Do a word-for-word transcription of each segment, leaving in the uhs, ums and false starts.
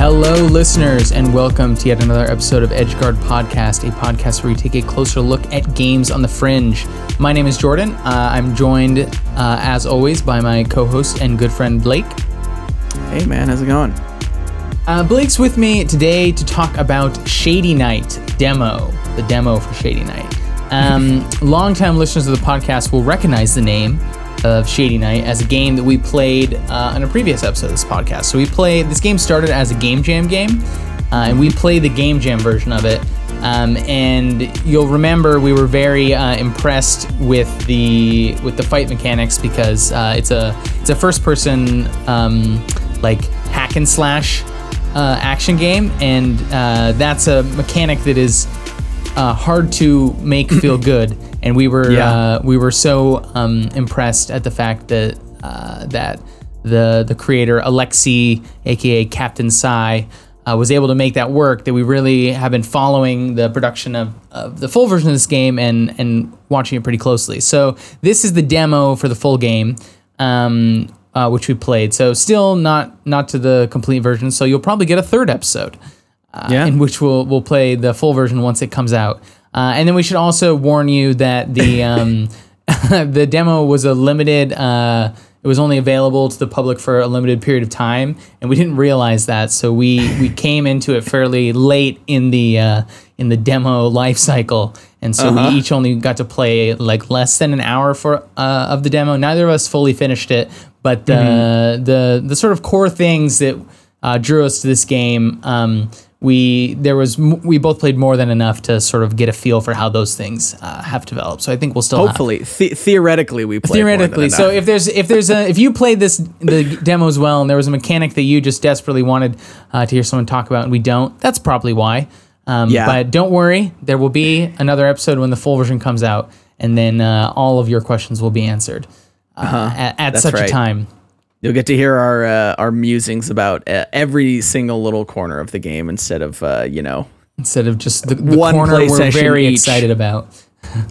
Hello, listeners, and welcome to yet another episode of EdgeGuard Podcast, a podcast where we take a closer look at games on the fringe. My name is Jordan. Uh, I'm joined, uh, as always, by my co-host and good friend, Blake. Hey, man. How's it going? Uh, Blake's with me today to talk about Shady Knight demo, the demo for Shady Knight. Um, long-time listeners of the podcast will recognize the name of Shady Knight as a game that we played uh, in a previous episode of this podcast. So we play, this game started as a game jam game, uh, and we play the game jam version of it. Um, and you'll remember we were very uh, impressed with the with the fight mechanics because uh, it's a it's a first-person um, like hack and slash uh, action game, and uh, that's a mechanic that is uh, hard to make feel good. And we were yeah. uh, we were so um, impressed at the fact that uh, that the the creator Alexei, aka Captain Psy, uh, was able to make that work. That we really have been following the production of, of the full version of this game and and watching it pretty closely. So this is the demo for the full game, um, uh, which we played. So still not not to the complete version. So you'll probably get a third episode, uh, yeah. in which we'll we'll play the full version once it comes out. Uh, and then we should also warn you that the um, the demo was a limited. Uh, it was only available to the public for a limited period of time, and we didn't realize that. So we, we came into it fairly late in the uh, in the demo life cycle, and so uh-huh. we each only got to play like less than an hour for uh, of the demo. Neither of us fully finished it, but the mm-hmm. the the sort of core things that uh, drew us to this game. Um, We there was we both played more than enough to sort of get a feel for how those things uh, have developed. So I think we'll still hopefully have. The- theoretically we played theoretically. More than so if there's if there's a, if you played this the demo as well and there was a mechanic that you just desperately wanted uh, to hear someone talk about and we don't, that's probably why. Um, yeah. But don't worry, there will be another episode when the full version comes out, and then uh, all of your questions will be answered uh, uh-huh. at, at such right. a time. You'll get to hear our uh, our musings about uh, every single little corner of the game instead of uh, you know instead of just the, the one corner play we're very each. excited about.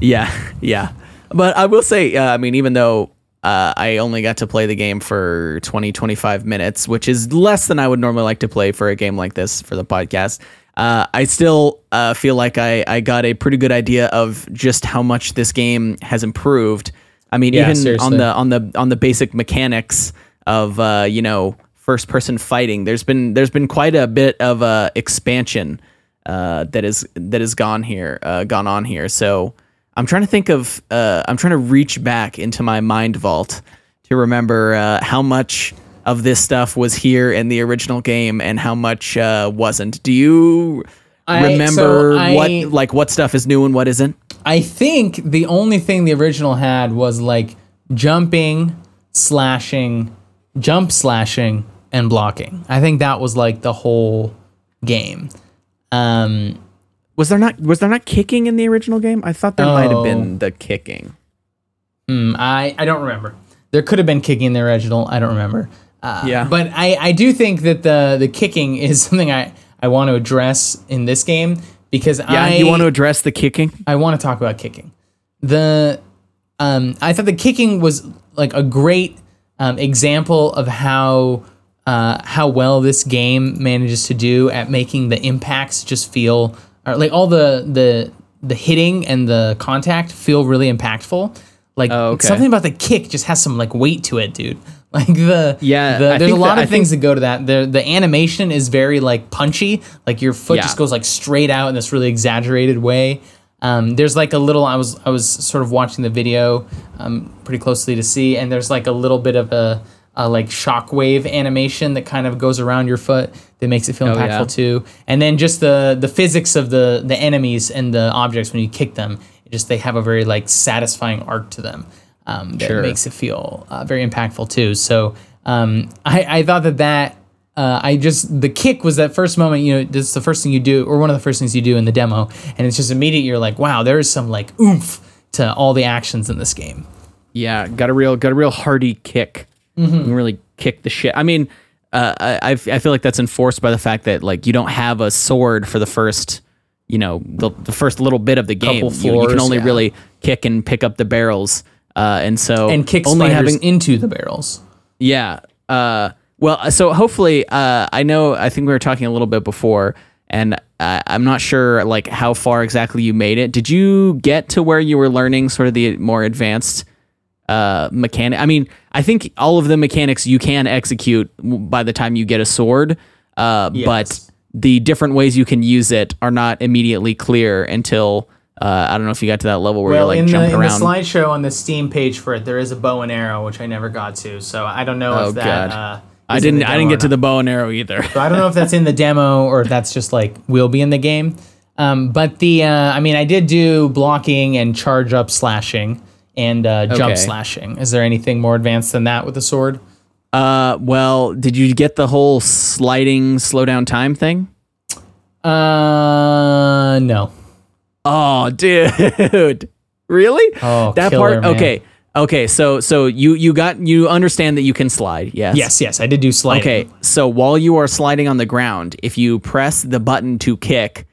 yeah, yeah. But I will say, uh, I mean, even though uh, I only got to play the game for twenty, twenty-five minutes, which is less than I would normally like to play for a game like this for the podcast, uh, I still uh, feel like I I got a pretty good idea of just how much this game has improved. I mean, yeah, even seriously. on the on the on the basic mechanics. Of uh, you know, first person fighting. There's been there's been quite a bit of uh, expansion uh, that is that has gone here, uh, gone on here. So I'm trying to think of uh, I'm trying to reach back into my mind vault to remember uh, how much of this stuff was here in the original game and how much uh, wasn't. Do you I, remember so I, what like what stuff is new and what isn't? I think the only thing the original had was like jumping, slashing. Jump slashing and blocking. I think that was like the whole game. Um, was there not was there not kicking in the original game? I thought there oh, might have been the kicking. Mm, I, I don't remember. There could have been kicking in the original. I don't remember. Uh, yeah. But I, I do think that the the kicking is something I, I want to address in this game because yeah, I... Yeah, you want to address the kicking? I want to talk about kicking. The um, I thought the kicking was like a great... Um, example of how uh, how well this game manages to do at making the impacts just feel, or like all the the the hitting and the contact feel really impactful. Like oh, okay. something about the kick just has some like weight to it, dude. Like the yeah, the, there's a lot that, of I things think... that go to that. The the animation is very like punchy. Like your foot yeah. just goes like straight out in this really exaggerated way. Um, there's like a little, I was, I was sort of watching the video, um, pretty closely to see, and there's like a little bit of a, a like shockwave animation that kind of goes around your foot that makes it feel oh, impactful yeah. too. And then just the, the physics of the, the enemies and the objects when you kick them, it just, they have a very like satisfying arc to them, um, that sure. makes it feel uh, very impactful too. So, um, I, I thought that that, Uh, I just, the kick was that first moment, you know, this is the first thing you do, or one of the first things you do in the demo, and it's just immediate, you're like, wow, there is some, like, oomph to all the actions in this game. Yeah, got a real, got a real hearty kick. Mm-hmm. You can really kick the shit. I mean, uh, I, I feel like that's enforced by the fact that, like, you don't have a sword for the first, you know, the, the first little bit of the game. Couple floors, you, you can only yeah. really kick and pick up the barrels, uh, and so... And kick only spiders having, into the barrels. Yeah, uh... Well, so hopefully, uh, I know, I think we were talking a little bit before, and I, I'm not sure like how far exactly you made it. Did you get to where you were learning sort of the more advanced uh, mechanic? I mean, I think all of the mechanics you can execute by the time you get a sword, uh, yes. but the different ways you can use it are not immediately clear until... Uh, I don't know if you got to that level where well, you're like in jumping the, around. In the slideshow on the Steam page for it, there is a bow and arrow, which I never got to. So I don't know oh, if that. Uh, I didn't. I didn't get to the bow and arrow either. So I don't know if that's in the demo or if that's just like will be in the game. Um, but the, uh, I mean, I did do blocking and charge up slashing and uh, jump okay. slashing. Is there anything more advanced than that with the sword? Uh, well, did you get the whole sliding slow down time thing? Uh, no. Oh, dude. Really? Oh, that killer, part. Man. Okay. Okay. So, so you, you got, you understand that you can slide. Yes. Yes. Yes. I did do sliding. Okay. So while you are sliding on the ground, if you press the button to kick,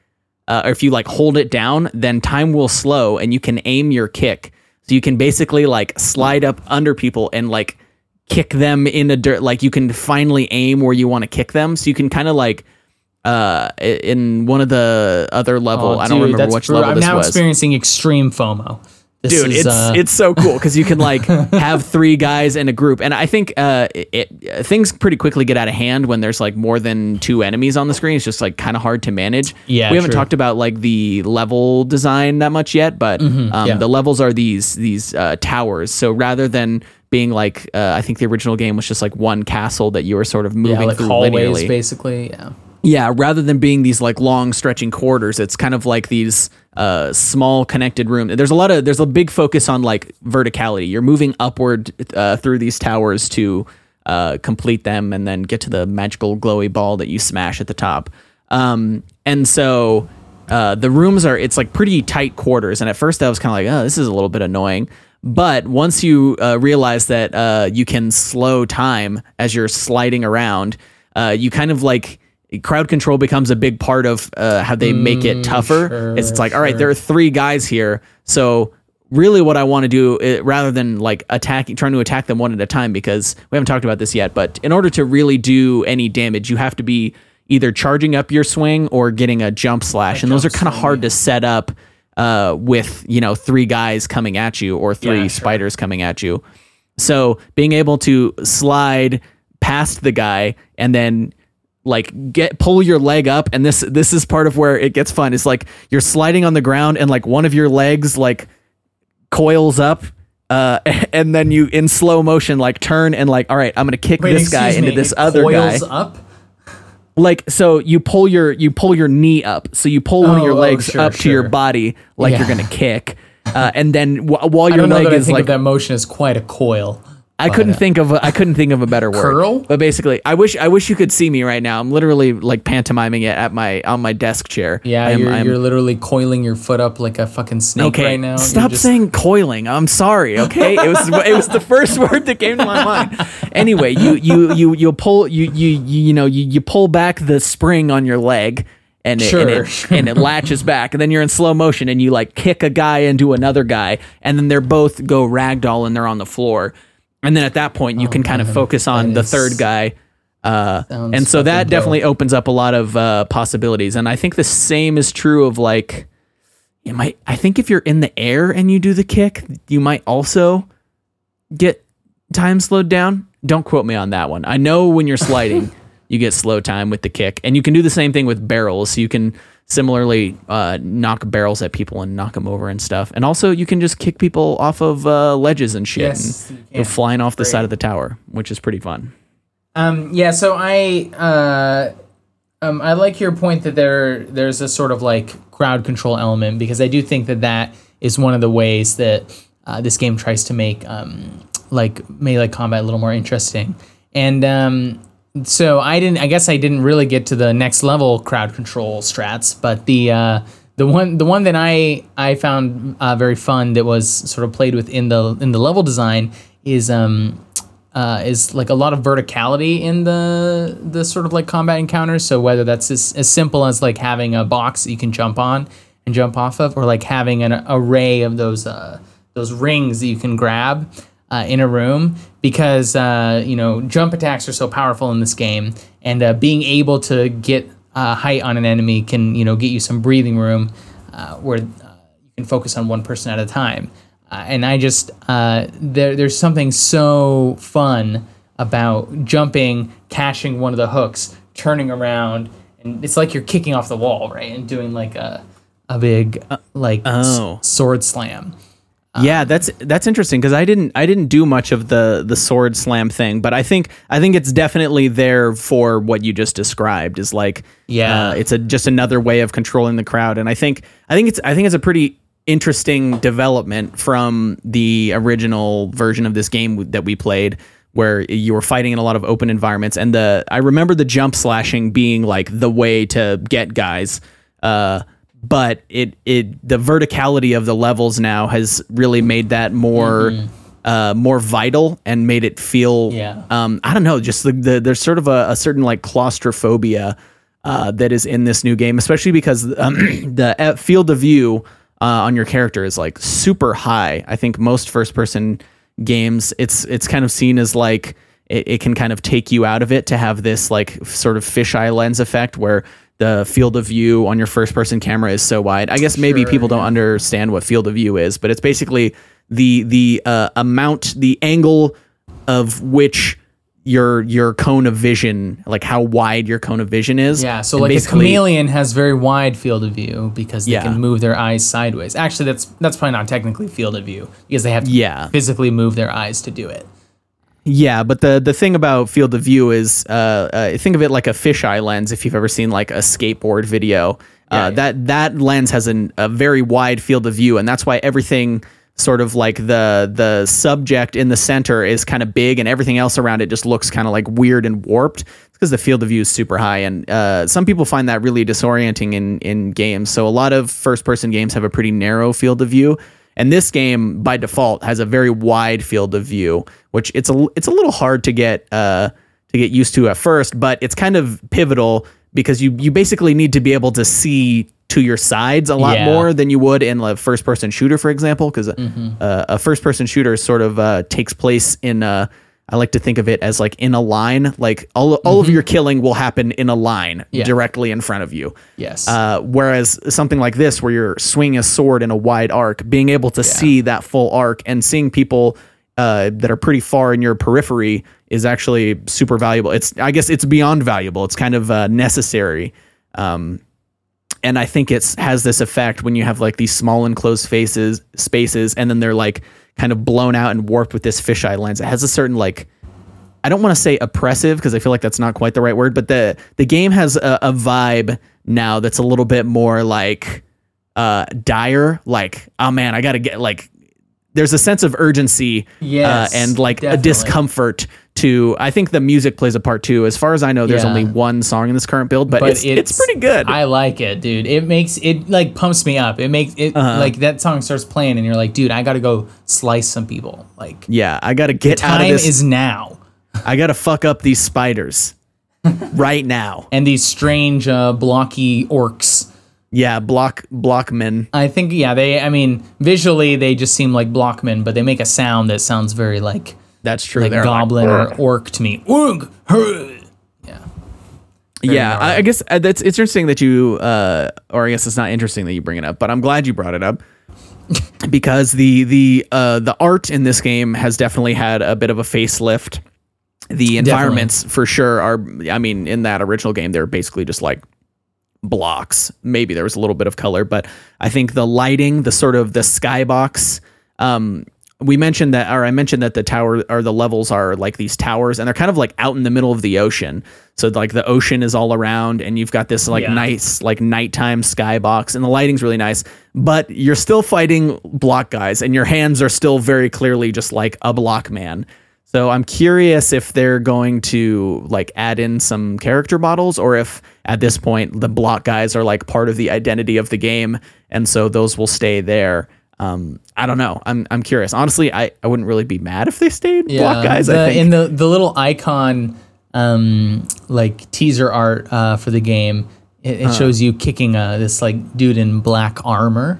uh, or if you like hold it down, then time will slow and you can aim your kick. So you can basically like slide up under people and like kick them in the dirt. Like you can finally aim where you want to kick them. So you can kind of like, Uh, in one of the other level, oh, I don't dude, remember which brutal. level I'm this was. I'm now experiencing extreme FOMO. This dude, is, it's uh... it's so cool because you can like have three guys in a group, and I think uh, it, it things pretty quickly get out of hand when there's like more than two enemies on the screen. It's just like kind of hard to manage. Yeah, we haven't true. talked about like the level design that much yet, but mm-hmm, um, yeah. the levels are these these uh, towers. So rather than being like, uh, I think the original game was just like one castle that you were sort of moving yeah, like through hallways, linearly, basically. Yeah. Yeah, rather than being these like long stretching corridors, it's kind of like these uh, small connected rooms. There's a lot of there's a big focus on like verticality. You're moving upward uh, through these towers to uh, complete them and then get to the magical glowy ball that you smash at the top. Um, and so uh, the rooms are it's like pretty tight quarters. And at first I was kind of like, oh, this is a little bit annoying. But once you uh, realize that uh, you can slow time as you're sliding around, uh, you kind of like. Crowd control becomes a big part of uh, how they make it tougher. Mm, sure, it's, it's like, sure. all right, there are three guys here. So really what I want to do is, rather than like attacking, trying to attack them one at a time, because we haven't talked about this yet, but in order to really do any damage, you have to be either charging up your swing or getting a jump slash. A and jump those are kind of hard to set up uh, with, you know, three guys coming at you or three yeah, spiders sure. coming at you. So being able to slide past the guy and then like get pull your leg up, and this this is part of where it gets fun. It's like you're sliding on the ground and like one of your legs like coils up uh and then you in slow motion like turn and like, all right, I'm gonna kick Wait, this guy me, into this other coils guy up? Like, so you pull your you pull your knee up, so you pull oh, one of your legs oh, sure, up sure. to your body like yeah. you're gonna kick uh and then w- while your I don't leg know that is I think like of that motion is quite a coil. I but, couldn't uh, think of a, I couldn't think of a better word. Curl? But basically, I wish I wish you could see me right now. I'm literally like pantomiming it at my on my desk chair. Yeah, I'm, you're, I'm, you're literally coiling your foot up like a fucking snake okay, right now. Stop just... saying coiling. I'm sorry. Okay, it was it was the first word that came to my mind. Anyway, you you you you pull you you you, you know you, you pull back the spring on your leg. And it, sure. and, it, and it latches back, and then you're in slow motion and you like kick a guy into another guy, and then they're both go ragdoll and they're on the floor. And then at that point, you oh, can kind man. of focus on that the third guy. Uh, and so that definitely dope. opens up a lot of uh, possibilities. And I think the same is true of like, you might, I think if you're in the air and you do the kick, you might also get time slowed down. Don't quote me on that one. I know when you're sliding, you get slow time with the kick, and you can do the same thing with barrels. So you can similarly uh, knock barrels at people and knock them over and stuff. And also you can just kick people off of uh, ledges and shit yes, and go flying off the Great. side of the tower, which is pretty fun. Um, yeah. So I, uh, um, I like your point that there, there's a sort of like crowd control element, because I do think that that is one of the ways that uh, this game tries to make um, like melee combat a little more interesting. And, um, So I didn't. I guess I didn't really get to the next level crowd control strats, but the uh, the one the one that I I found uh, very fun that was sort of played with in the in the level design is um uh, is like a lot of verticality in the the sort of like combat encounters. So whether that's as, as simple as like having a box that you can jump on and jump off of, or like having an array of those uh, those rings that you can grab. Uh, in a room, because uh, you know, jump attacks are so powerful in this game, and uh, being able to get uh, height on an enemy can, you know, get you some breathing room uh, where uh, you can focus on one person at a time. Uh, and I just uh, there there's something so fun about jumping, catching one of the hooks, turning around, and it's like you're kicking off the wall, right, and doing like a a big uh, like oh. s- sword slam. Yeah, that's that's interesting because I didn't I didn't do much of the the sword slam thing, but I think I think it's definitely there for what you just described is like yeah, uh, it's a just another way of controlling the crowd, and I think I think it's I think it's a pretty interesting development from the original version of this game that we played, where you were fighting in a lot of open environments, and the I remember the jump slashing being like the way to get guys. Uh, But it it the verticality of the levels now has really made that more mm-hmm. uh, more vital and made it feel yeah. um, I don't know, just the, the there's sort of a, a certain like claustrophobia uh, that is in this new game, especially because um, the field of view uh, on your character is like super high. I think most first person games it's it's kind of seen as like it, it can kind of take you out of it to have this like sort of fisheye lens effect where the field of view on your first-person camera is so wide. I guess maybe sure, people yeah. don't understand what field of view is, but it's basically the the uh, amount, the angle of which your your cone of vision, like how wide your cone of vision is. Yeah, so and like a chameleon has very wide field of view because they yeah. can move their eyes sideways. Actually, that's that's probably not technically field of view because they have to yeah. physically move their eyes to do it. Yeah, but the the thing about field of view is, uh, uh, think of it like a fisheye lens. If you've ever seen like a skateboard video, uh, yeah, yeah. that that lens has an, a very wide field of view, and that's why everything sort of like the the subject in the center is kind of big, and everything else around it just looks kind of like weird and warped. It's because the field of view is super high, and uh, some people find that really disorienting in in games. So a lot of first person games have a pretty narrow field of view. And this game, by default, has a very wide field of view, which it's a it's a little hard to get uh, to get used to at first. But it's kind of pivotal because you you basically need to be able to see to your sides a lot yeah. more than you would in a first person shooter, for example, because mm-hmm. uh, a first person shooter sort of uh, takes place in a. I like to think of it as like in a line, like all, all mm-hmm. of your killing will happen in a line yeah. directly in front of you. Yes. Uh, whereas something like this, where you're swinging a sword in a wide arc, being able to yeah. see that full arc and seeing people uh, that are pretty far in your periphery is actually super valuable. It's, I guess it's beyond valuable. It's kind of uh, necessary. Um, and I think it's has this effect when you have like these small enclosed faces spaces, and then they're like, kind of blown out and warped with this fisheye lens. It has a certain like, I don't want to say oppressive because I feel like that's not quite the right word, but the, the game has a, a vibe now that's a little bit more like uh, dire. Like, oh man, I got to get like, there's a sense of urgency yes, uh, and like definitely. a discomfort to, I think the music plays a part too. As far as I know, there's yeah. only one song in this current build, but, but it's, it's, it's pretty good. I like it, dude. It makes, it like pumps me up. It makes it uh-huh. like that song starts playing and you're like, dude, I got to go slice some people. Like, yeah, I got to get out of this. Time is now. I got to fuck up these spiders right now. And these strange uh, blocky orcs. Yeah, block blockmen. I think yeah, they I mean, visually they just seem like blockmen, but they make a sound that sounds very like That's true. Like goblin like, or orc to me. Yeah. Very yeah, I, I guess that's it's interesting that you uh, or I guess it's not interesting that you bring it up, but I'm glad you brought it up. Because the the uh, the art in this game has definitely had a bit of a facelift. The environments definitely. for sure are I mean, in that original game they're basically just like blocks. Maybe there was a little bit of color, but I think the lighting, the sort of the skybox, um, we mentioned that, or I mentioned that the tower or the levels are like these towers and they're kind of like out in the middle of the ocean. So like the ocean is all around and you've got this like yeah. nice, like nighttime skybox and the lighting's really nice, but you're still fighting block guys and your hands are still very clearly just like a block man. So I'm curious if they're going to like add in some character models or if at this point the block guys are like part of the identity of the game. And so those will stay there. Um, I don't know. I'm I'm curious. Honestly, I, I wouldn't really be mad if they stayed yeah, block guys. The, I think. And the, the little icon um, like teaser art uh, for the game, it, it uh, shows you kicking uh, this like dude in black armor.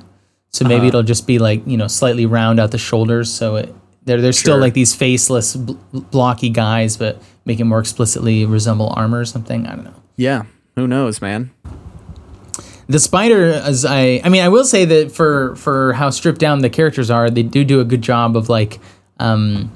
So maybe uh, it'll just be like, you know, slightly round out the shoulders. So it They're, they're sure. still like these faceless, bl- blocky guys, but make it more explicitly resemble armor or something. I don't know. Yeah. Who knows, man? The spider, as I, I mean, I will say that for, for how stripped down the characters are, they do do a good job of like, um,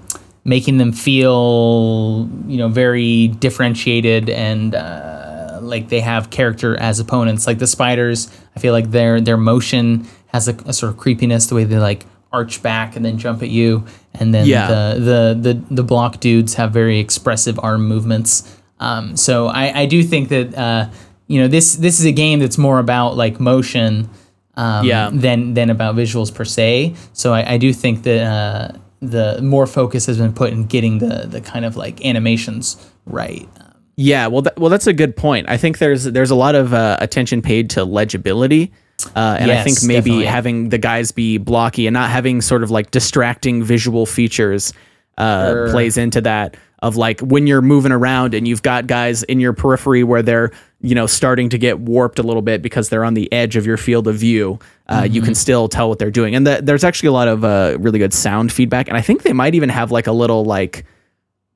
making them feel, you know, very differentiated and, uh, like they have character as opponents. Like the spiders, I feel like their, their motion has a, a sort of creepiness, the way they like arch back and then jump at you. And then yeah. the, the, the, the block dudes have very expressive arm movements. Um, so I, I do think that, uh, you know, this, this is a game that's more about like motion, um, yeah. than, than about visuals per se. So I, I do think that, uh, the more focus has been put in getting the, the kind of like animations right. Um, yeah. Well, th- well, that's a good point. I think there's, there's a lot of, uh, attention paid to legibility. Uh, and yes, I think maybe definitely. having the guys be blocky and not having sort of like distracting visual features, uh, sure. plays into that. Of like when you're moving around and you've got guys in your periphery where they're, you know, starting to get warped a little bit because they're on the edge of your field of view, uh, mm-hmm. you can still tell what they're doing. And the, there's actually a lot of uh, really good sound feedback. And I think they might even have like a little like,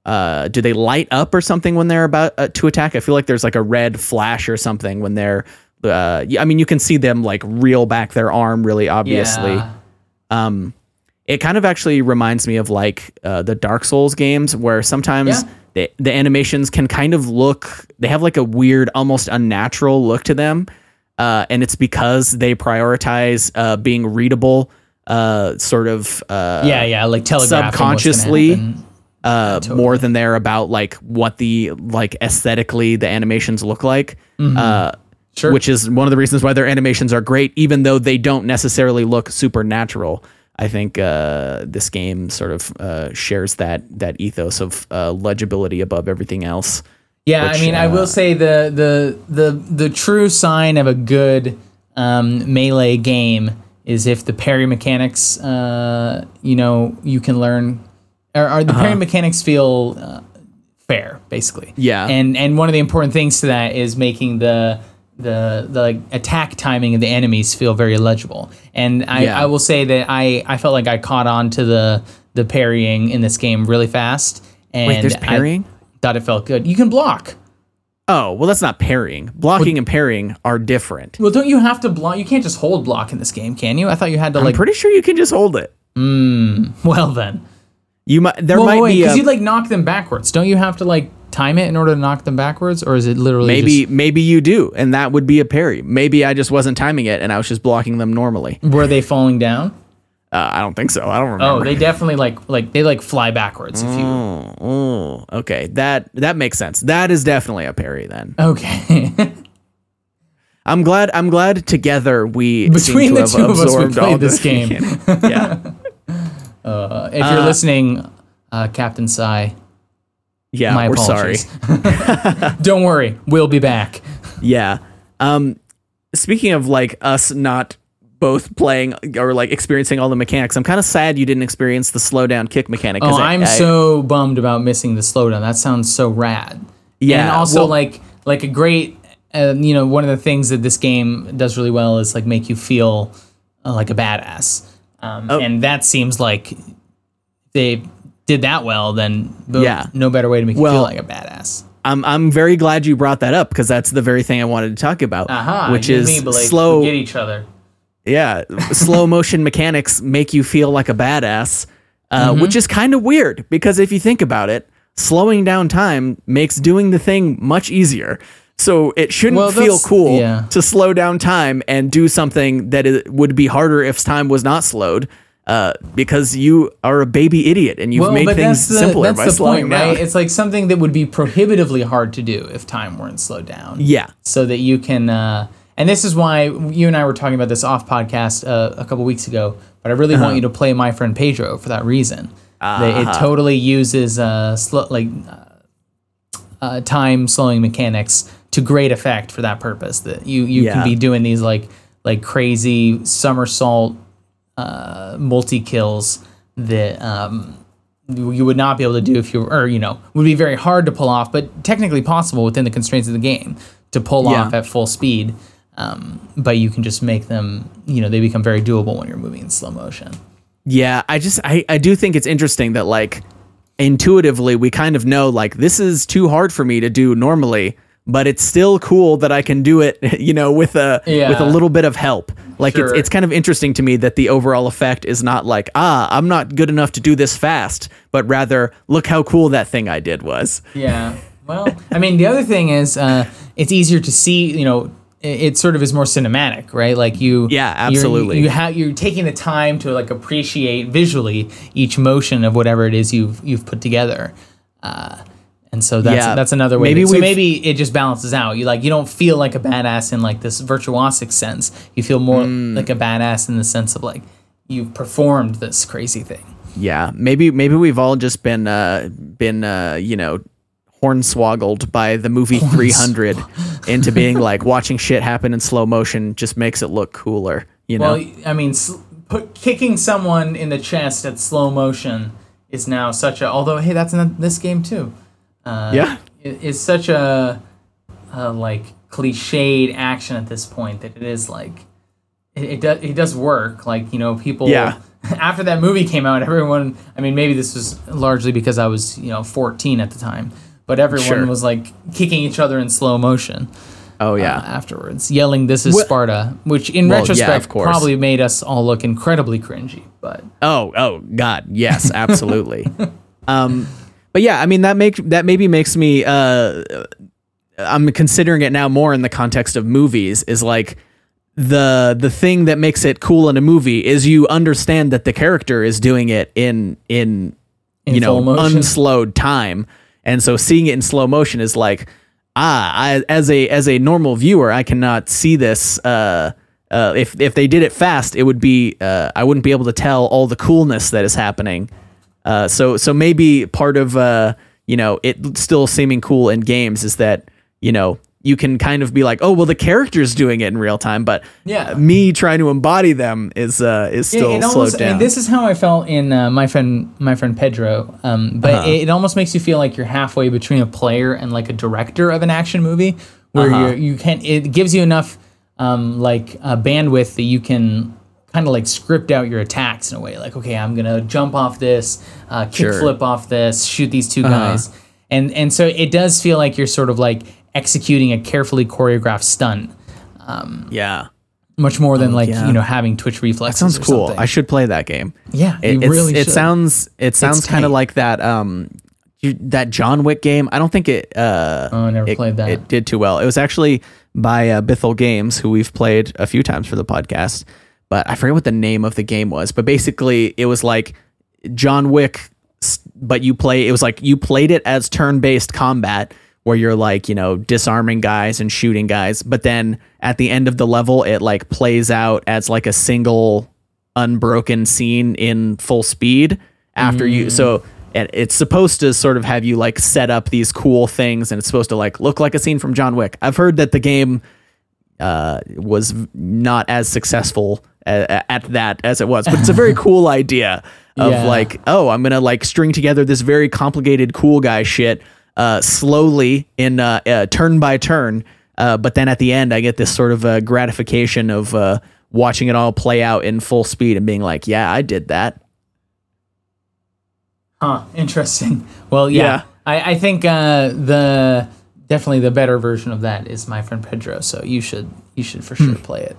uh, do they light up or something when they're about uh, to attack? I feel like there's like a red flash or something when they're, uh, I mean, you can see them like reel back their arm really obviously. Yeah. Um, It kind of actually reminds me of like uh, the Dark Souls games where sometimes yeah. the, the animations can kind of look, they have like a weird, almost unnatural look to them. Uh, and it's because they prioritize uh, being readable, uh, sort of uh, yeah, yeah, like subconsciously uh, totally. more than they're about like what the like aesthetically the animations look like. Mm-hmm. Uh, sure. Which is one of the reasons why their animations are great, even though they don't necessarily look supernatural. I think uh, this game sort of uh, shares that that ethos of uh, legibility above everything else. Yeah, which, I mean, uh, I will say the the the the true sign of a good um, melee game is if the parry mechanics, uh, you know, you can learn, or, or the uh-huh. parry mechanics feel uh, fair, basically. Yeah, and and one of the important things to that is making the. the the like, attack timing of the enemies feel very legible. And I, yeah. I will say that I, I felt like I caught on to the, the parrying in this game really fast. And Wait, there's parrying? I thought it felt good. You can block. Oh, well, that's not parrying. Blocking well, and parrying are different. Well, don't you have to block? You can't just hold block in this game, can you? I thought you had to like... I'm pretty sure you can just hold it. Mm, well, then. You might. There well, might wait, be because a... you like knock them backwards. Don't you have to like time it in order to knock them backwards, or is it literally maybe just... maybe you do, and that would be a parry. Maybe I just wasn't timing it, and I was just blocking them normally. Were they falling down? Uh, I don't think so. I don't remember. Oh, they definitely like like they like fly backwards. If you oh, oh okay, that that makes sense. That is definitely a parry then. Okay. I'm glad. I'm glad. Together we between seem to the have two of us we played this game. yeah. Uh, if you're uh, listening, uh, Captain Psy, yeah, my we're apologies. sorry. Don't worry, we'll be back. Yeah. Um, speaking of like us not both playing or like experiencing all the mechanics, I'm kind of sad you didn't experience the slowdown kick mechanic. Oh, I, I'm I, so bummed about missing the slowdown. That sounds so rad. Yeah. And also well, like like a great, uh, you know, one of the things that this game does really well is like make you feel uh, like a badass. Um, oh. And that seems like they did that well, then yeah. no better way to make you well, feel like a badass. I'm I'm very glad you brought that up because that's the very thing I wanted to talk about, uh-huh, which is me, Blake, slow. We get each other. Yeah. Slow motion mechanics make you feel like a badass, uh, mm-hmm. which is kind of weird because if you think about it, slowing down time makes doing the thing much easier. So it shouldn't well, feel cool yeah. to slow down time and do something that it would be harder if time was not slowed, uh, because you are a baby idiot and you've well, made things the, simpler by slowing point, down. Right? It's like something that would be prohibitively hard to do if time weren't slowed down. Yeah. So that you can, uh, and this is why you and I were talking about this off podcast uh, a couple weeks ago, but I really uh-huh. want you to play My Friend Pedro for that reason. Uh-huh. It totally uses uh, sl- like uh, uh, time slowing mechanics to great effect for that purpose, that you, you yeah. can be doing these like, like crazy somersault, uh, multi kills that, um, you would not be able to do if you or, you know, would be very hard to pull off, but technically possible within the constraints of the game to pull yeah. off at full speed. Um, but you can just make them, you know, they become very doable when you're moving in slow motion. yeah, I just I, I do think it's interesting that, like, intuitively we kind of know, like, this is too hard for me to do normally, but it's still cool that I can do it, you know, with a yeah. with a little bit of help. Like, sure. it's it's kind of interesting to me that the overall effect is not like, ah, I'm not good enough to do this fast, but rather, look how cool that thing I did was. Yeah. Well, I mean, the other thing is, uh, it's easier to see, you know, it, it sort of is more cinematic, right? Like you, yeah, absolutely. You're, you have, you're taking the time to, like, appreciate visually each motion of whatever it is you've, you've put together. Uh, and so that's, yeah. that's another way. Maybe to, so maybe it just balances out. You like, you don't feel like a badass in, like, this virtuosic sense. You feel more mm. like a badass in the sense of, like, you've performed this crazy thing. Yeah. Maybe, maybe we've all just been, uh, been, uh, you know, hornswoggled by the movie three hundred into being like, watching shit happen in slow motion just makes it look cooler, you know? Well, I mean, sl- put, kicking someone in the chest at slow motion is now such a, although, hey, that's in this game too. Uh, yeah. It, it's such a, a, like, cliched action at this point that it is like, it, it does, it does work. Like, you know, people, yeah. after that movie came out, everyone, I mean, maybe this was largely because I was, you know, fourteen at the time, but everyone sure. was, like, kicking each other in slow motion. Oh, yeah. Uh, afterwards, yelling, "This is Wh- Sparta," which in well, retrospect yeah, of course. probably made us all look incredibly cringy. But Oh, oh, God. Yes, absolutely. um, but, yeah, I mean, that make that maybe makes me... Uh, I'm considering it now more in the context of movies, is, like, the the thing that makes it cool in a movie is you understand that the character is doing it in, in, in you know, unslowed time. And so seeing it in slow motion is like, ah, I, as a as a normal viewer, I cannot see this. Uh, uh, if if they did it fast, it would be uh, I wouldn't be able to tell all the coolness that is happening. Uh, so so maybe part of uh, you know, it still seeming cool in games is that, you know, you can kind of be like, oh, well, the character's doing it in real time, but yeah. me trying to embody them is uh, is still it, it slowed almost, down. I mean, this is how I felt in uh, my friend, my friend Pedro. Um, but uh-huh. it, it almost makes you feel like you're halfway between a player and, like, a director of an action movie, where uh-huh. you you can. It gives you enough um, like uh, bandwidth that you can kind of, like, script out your attacks in a way. Like, okay, I'm gonna jump off this, uh, kick sure. flip off this, shoot these two uh-huh. guys, and and so it does feel like you're sort of, like, executing a carefully choreographed stunt. Um, yeah. Much more than, like, yeah. you know, having twitch reflexes. That sounds or cool. Something. I should play that game. Yeah, it, you really should. It sounds, it sounds kind of like that, um, you, that John Wick game. I don't think it, uh, oh, I never it, played that. It did too well. It was actually by uh, Bithell Games, who we've played a few times for the podcast, but I forget what the name of the game was, but basically it was like John Wick, but you play, it was like you played it as turn-based combat, where you're, like, you know, disarming guys and shooting guys. But then at the end of the level, it, like, plays out as, like, a single unbroken scene in full speed after mm. you. So it, it's supposed to sort of have you, like, set up these cool things, and it's supposed to, like, look like a scene from John Wick. I've heard that the game uh, was not as successful a- at that as it was, but it's a very cool idea of yeah. like, oh, I'm going to, like, string together this very complicated cool guy shit uh slowly in uh, uh turn by turn, uh but then at the end I get this sort of uh, gratification of uh watching it all play out in full speed and being like, yeah, I did that. Huh, interesting. Well, yeah, yeah. I, I think uh the definitely the better version of that is My Friend Pedro, so you should you should for sure play it.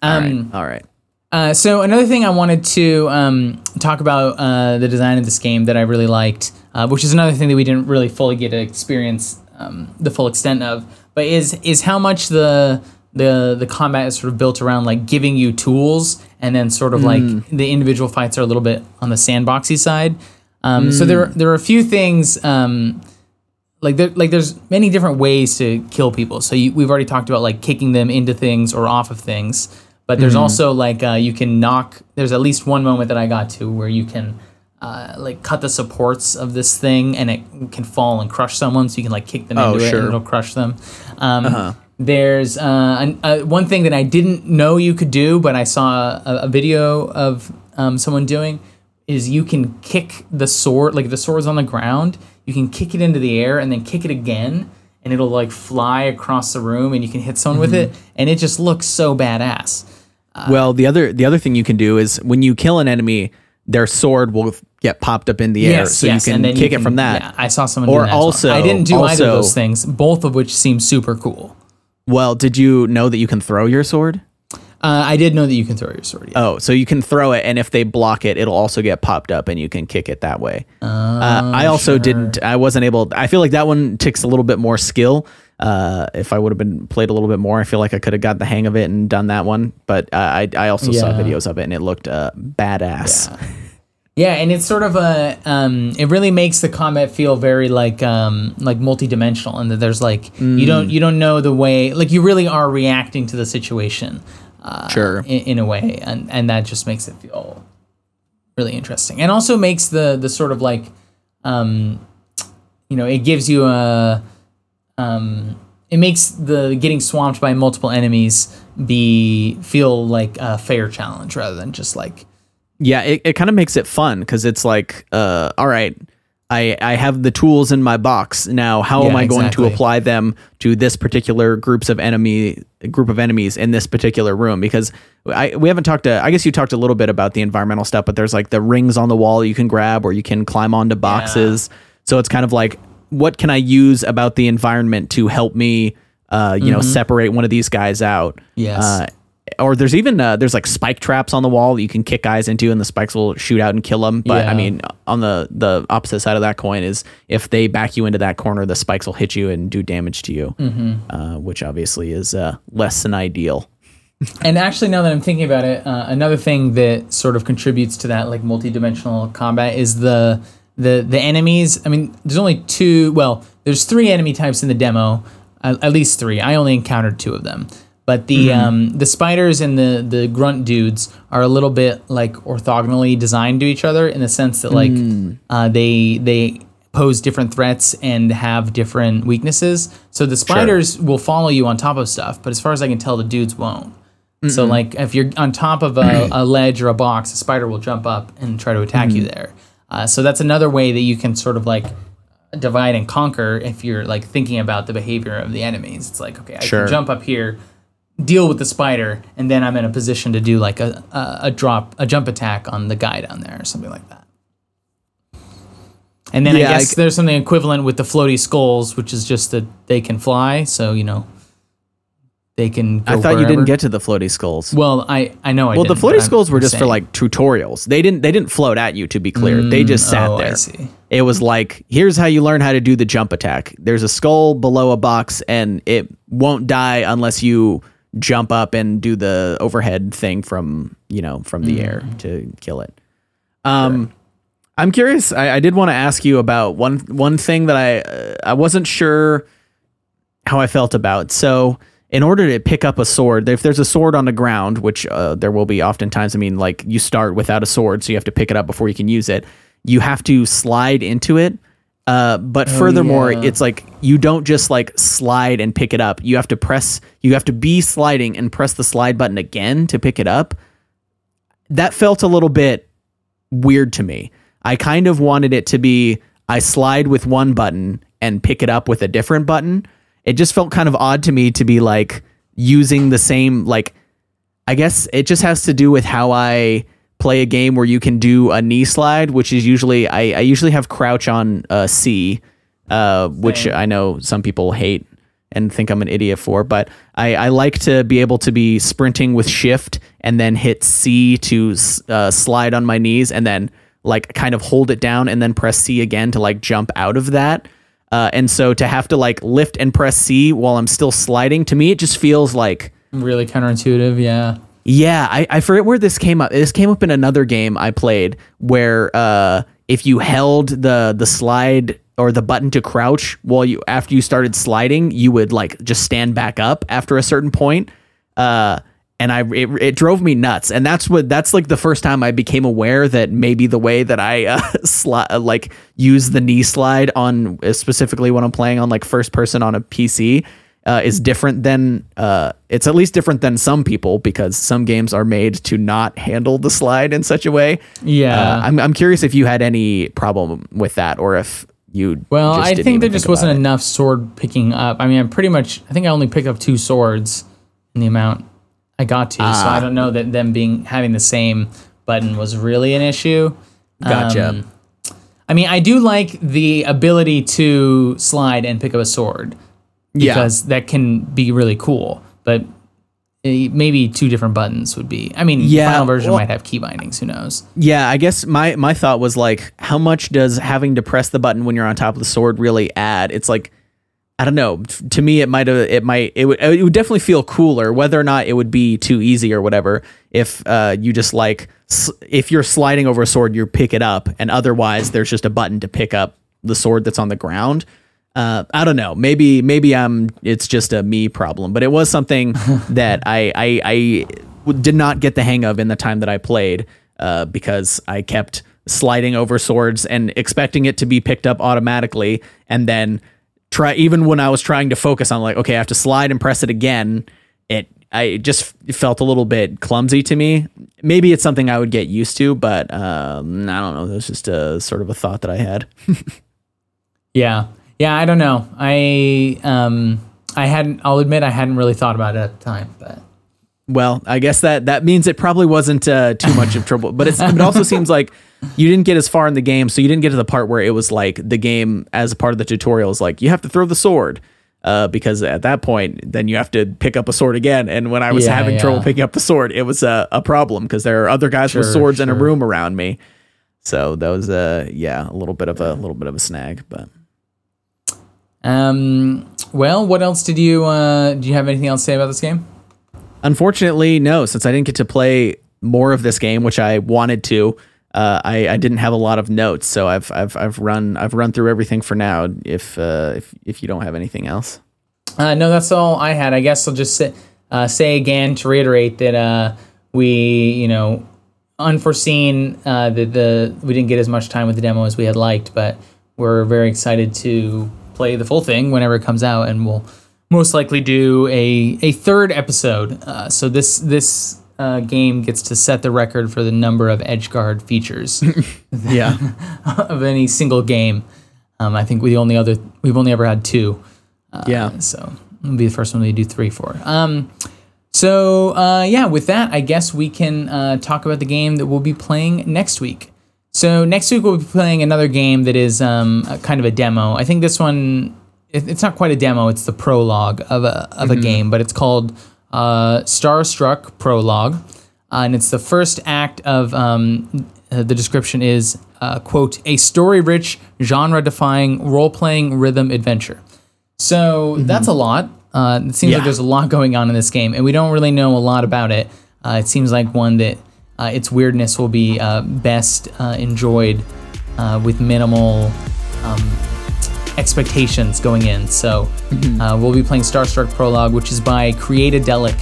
Um all right, all right. Uh, so another thing I wanted to um, talk about uh, the design of this game that I really liked, uh, which is another thing that we didn't really fully get to experience um, the full extent of, but is is how much the the the combat is sort of built around, like, giving you tools, and then sort of mm. like the individual fights are a little bit on the sandboxy side. Um, mm. So there there are a few things um, like there, like there's many different ways to kill people. So you, we've already talked about, like, kicking them into things or off of things. But there's mm-hmm. also, like, uh, you can knock... There's at least one moment that I got to where you can, uh, like, cut the supports of this thing, and it can fall and crush someone, so you can, like, kick them oh, into sure. it, and it'll crush them. Um, uh-huh. There's uh, an, uh, one thing that I didn't know you could do, but I saw a, a video of um, someone doing, is you can kick the sword... Like, the sword's on the ground, you can kick it into the air and then kick it again, and it'll, like, fly across the room, and you can hit someone mm-hmm. with it, and it just looks so badass. Uh, well, the other the other thing you can do is when you kill an enemy, their sword will get popped up in the yes, air. So yes, you can kick you can, it from that. Yeah, I saw someone or do that. Or also, well. I didn't do also, either of those things, both of which seem super cool. Well, did you know that you can throw your sword? Uh, I did know that you can throw your sword. Yeah. Oh, so you can throw it, and if they block it, it'll also get popped up, and you can kick it that way. Uh, uh, I also sure. didn't. I wasn't able. I feel like that one takes a little bit more skill. Uh, if I would have been played a little bit more, I feel like I could have got the hang of it and done that one. But uh, I, I also yeah. saw videos of it, and it looked uh, badass. Yeah. yeah, and it's sort of a. Um, it really makes the combat feel very like um, like multidimensional, and that there's like mm. you don't you don't know the way. Like you really are reacting to the situation. Uh, sure. In, in a way, and, and that just makes it feel really interesting, and also makes the the sort of like, um, you know, it gives you a, um, it makes the getting swamped by multiple enemies be feel like a fair challenge rather than just like. Yeah, it it kind of makes it fun because it's like, uh, all right. I, I have the tools in my box now. How yeah, am I exactly. going to apply them to this particular groups of enemy group of enemies in this particular room? Because I we haven't talked to. I guess you talked a little bit about the environmental stuff, but there's like the rings on the wall you can grab, or you can climb onto boxes. Yeah. So it's kind of like, what can I use about the environment to help me, uh, you mm-hmm. know, separate one of these guys out? Yes. Uh, or there's even uh, there's like spike traps on the wall that you can kick guys into, and the spikes will shoot out and kill them. But yeah. I mean, on the, the opposite side of that coin is if they back you into that corner, the spikes will hit you and do damage to you, mm-hmm. uh, which obviously is uh, less than ideal. And actually, now that I'm thinking about it, uh, another thing that sort of contributes to that like multi-dimensional combat is the the the enemies. I mean, there's only two. Well, there's three enemy types in the demo, at, at least three. I only encountered two of them. But the mm-hmm. um, the spiders and the, the grunt dudes are a little bit like orthogonally designed to each other in the sense that like mm. uh, they they pose different threats and have different weaknesses. So the spiders sure. will follow you on top of stuff, but as far as I can tell, the dudes won't. Mm-mm. So like if you're on top of a, a ledge or a box, a spider will jump up and try to attack mm. you there. Uh, so that's another way that you can sort of like divide and conquer if you're like thinking about the behavior of the enemies. It's like, okay, I sure. can jump up here, deal with the spider, and then I'm in a position to do like a, a a drop a jump attack on the guy down there or something like that. And then yeah, I guess I c- there's something equivalent with the floaty skulls, which is just that they can fly, so you know they can go I thought wherever. You didn't get to the floaty skulls. Well, I I know I well, didn't. Well, the floaty skulls were just saying. For like tutorials. They didn't they didn't float at you, to be clear. Mm, they just sat oh, there. I see. It was like, here's how you learn how to do the jump attack. There's a skull below a box and it won't die unless you jump up and do the overhead thing from you know from the mm. air to kill it. Um, sure. I'm curious. I, I did want to ask you about one one thing that I uh, I wasn't sure how I felt about. So in order to pick up a sword, if there's a sword on the ground, which uh, there will be oftentimes, I mean, like you start without a sword, so you have to pick it up before you can use it. You have to slide into it. Uh, but oh, furthermore, yeah. it's like you don't just like slide and pick it up. You have to press, you have to be sliding and press the slide button again to pick it up. That felt a little bit weird to me. I kind of wanted it to be, I slide with one button and pick it up with a different button. It just felt kind of odd to me to be like using the same, like, I guess it just has to do with how I play a game where you can do a knee slide, which is usually I, I usually have crouch on uh, C, uh, which I know some people hate and think I'm an idiot for, but I, I like to be able to be sprinting with shift and then hit C to uh, slide on my knees and then like kind of hold it down and then press C again to like jump out of that. Uh, and so to have to like lift and press C while I'm still sliding, to me, it just feels like really counterintuitive. Yeah. Yeah, I, I forget where this came up. This came up in another game I played where uh, if you held the the slide or the button to crouch while you after you started sliding, you would like just stand back up after a certain point. Uh, and I it, it drove me nuts. And that's what that's like the first time I became aware that maybe the way that I uh, sli- like use the knee slide on specifically when I'm playing on like first person on a P C. Uh, is different than uh, it's at least different than some people because some games are made to not handle the slide in such a way. Yeah, uh, I'm I'm curious if you had any problem with that or if you. Well, just I think there think just wasn't it. enough sword picking up. I mean, I'm pretty much. I think I only picked up two swords in the amount I got to. Uh, so I don't know that them being having the same button was really an issue. Gotcha. Um, I mean, I do like the ability to slide and pick up a sword because yeah. that can be really cool, but maybe two different buttons would be, I mean, yeah, final version well, might have key bindings. Who knows? Yeah. I guess my, my thought was like, how much does having to press the button when you're on top of the sword really add? It's like, I don't know. To me, it might have, it might, it would, it would definitely feel cooler, whether or not it would be too easy or whatever. If uh, you just like, if you're sliding over a sword, you pick it up, and otherwise there's just a button to pick up the sword that's on the ground. Uh, I don't know. Maybe, maybe I'm. It's just a me problem, but it was something that I, I, I did not get the hang of in the time that I played uh, because I kept sliding over swords and expecting it to be picked up automatically, and then. Try even when I was trying to focus on like, okay, I have to slide and press it again. It I it just felt a little bit clumsy to me. Maybe it's something I would get used to, but um, I don't know. That's just a sort of a thought that I had. yeah, yeah, I don't know. I um, I hadn't. I'll admit I hadn't really thought about it at the time, but. Well, I guess that, that means it probably wasn't uh, too much of trouble, but it's, it also seems like you didn't get as far in the game, so you didn't get to the part where it was like the game as a part of the tutorial is like, you have to throw the sword, uh, because at that point, then you have to pick up a sword again, and when I was yeah, having yeah. trouble picking up the sword, it was a, a problem, because there are other guys sure, with swords sure. in a room around me, so that was, uh, yeah, a little bit of a little bit of a snag, but... Um. Well, what else did you, uh, do you have anything else to say about this game? Unfortunately, no, since I didn't get to play more of this game, which I wanted to, uh, I, I didn't have a lot of notes. So I've, I've, I've run, I've run through everything for now. If, uh, if, if you don't have anything else. Uh, no, that's all I had. I guess I'll just say, uh, say again to reiterate that, uh, we, you know, unforeseen, uh, the, the, we didn't get as much time with the demo as we had liked, but we're very excited to play the full thing whenever it comes out, and we'll, most likely do a a third episode. Uh, so this this uh, game gets to set the record for the number of EdgeGuard features yeah. of any single game. Um, I think we only other we've only ever had two. Uh, yeah. So it'll be the first one we do three for. Um, so uh, yeah, with that, I guess we can uh, talk about the game that we'll be playing next week. So next week we'll be playing another game that is um, a, kind of a demo. I think this one... It's not quite a demo. It's the prologue of a of a mm-hmm. game, but it's called uh, Starstruck Prologue, uh, and it's the first act of. Um, uh, the description is uh, quote a story-rich, genre-defying, role-playing rhythm adventure. So mm-hmm. that's a lot. Uh, it seems yeah. like there's a lot going on in this game, and we don't really know a lot about it. Uh, it seems like one that uh, its weirdness will be uh, best uh, enjoyed uh, with minimal. Um, expectations going in. So mm-hmm. uh, we'll be playing Starstruck Prologue, which is by Createadelic,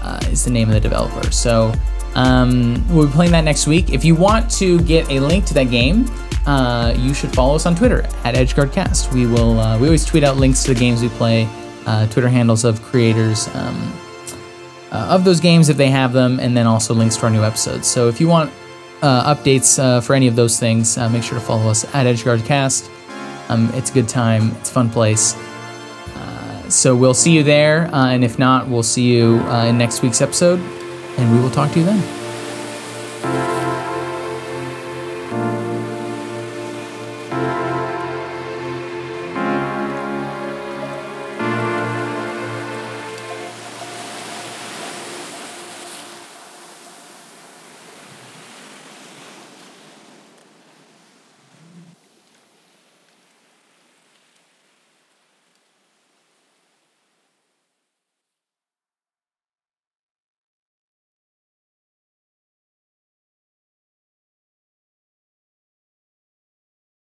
uh, is the name of the developer. So um, we'll be playing that next week. If you want to get a link to that game, uh, you should follow us on Twitter at EdgeGuardCast. We will uh, we always tweet out links to the games we play, uh, Twitter handles of creators um, uh, of those games if they have them, and then also links to our new episodes. So if you want uh, updates uh, for any of those things, uh, make sure to follow us at EdgeGuardCast. Um, it's a good time. It's a fun place. Uh, so we'll see you there. Uh, and if not, we'll see you uh, in next week's episode. And we will talk to you then.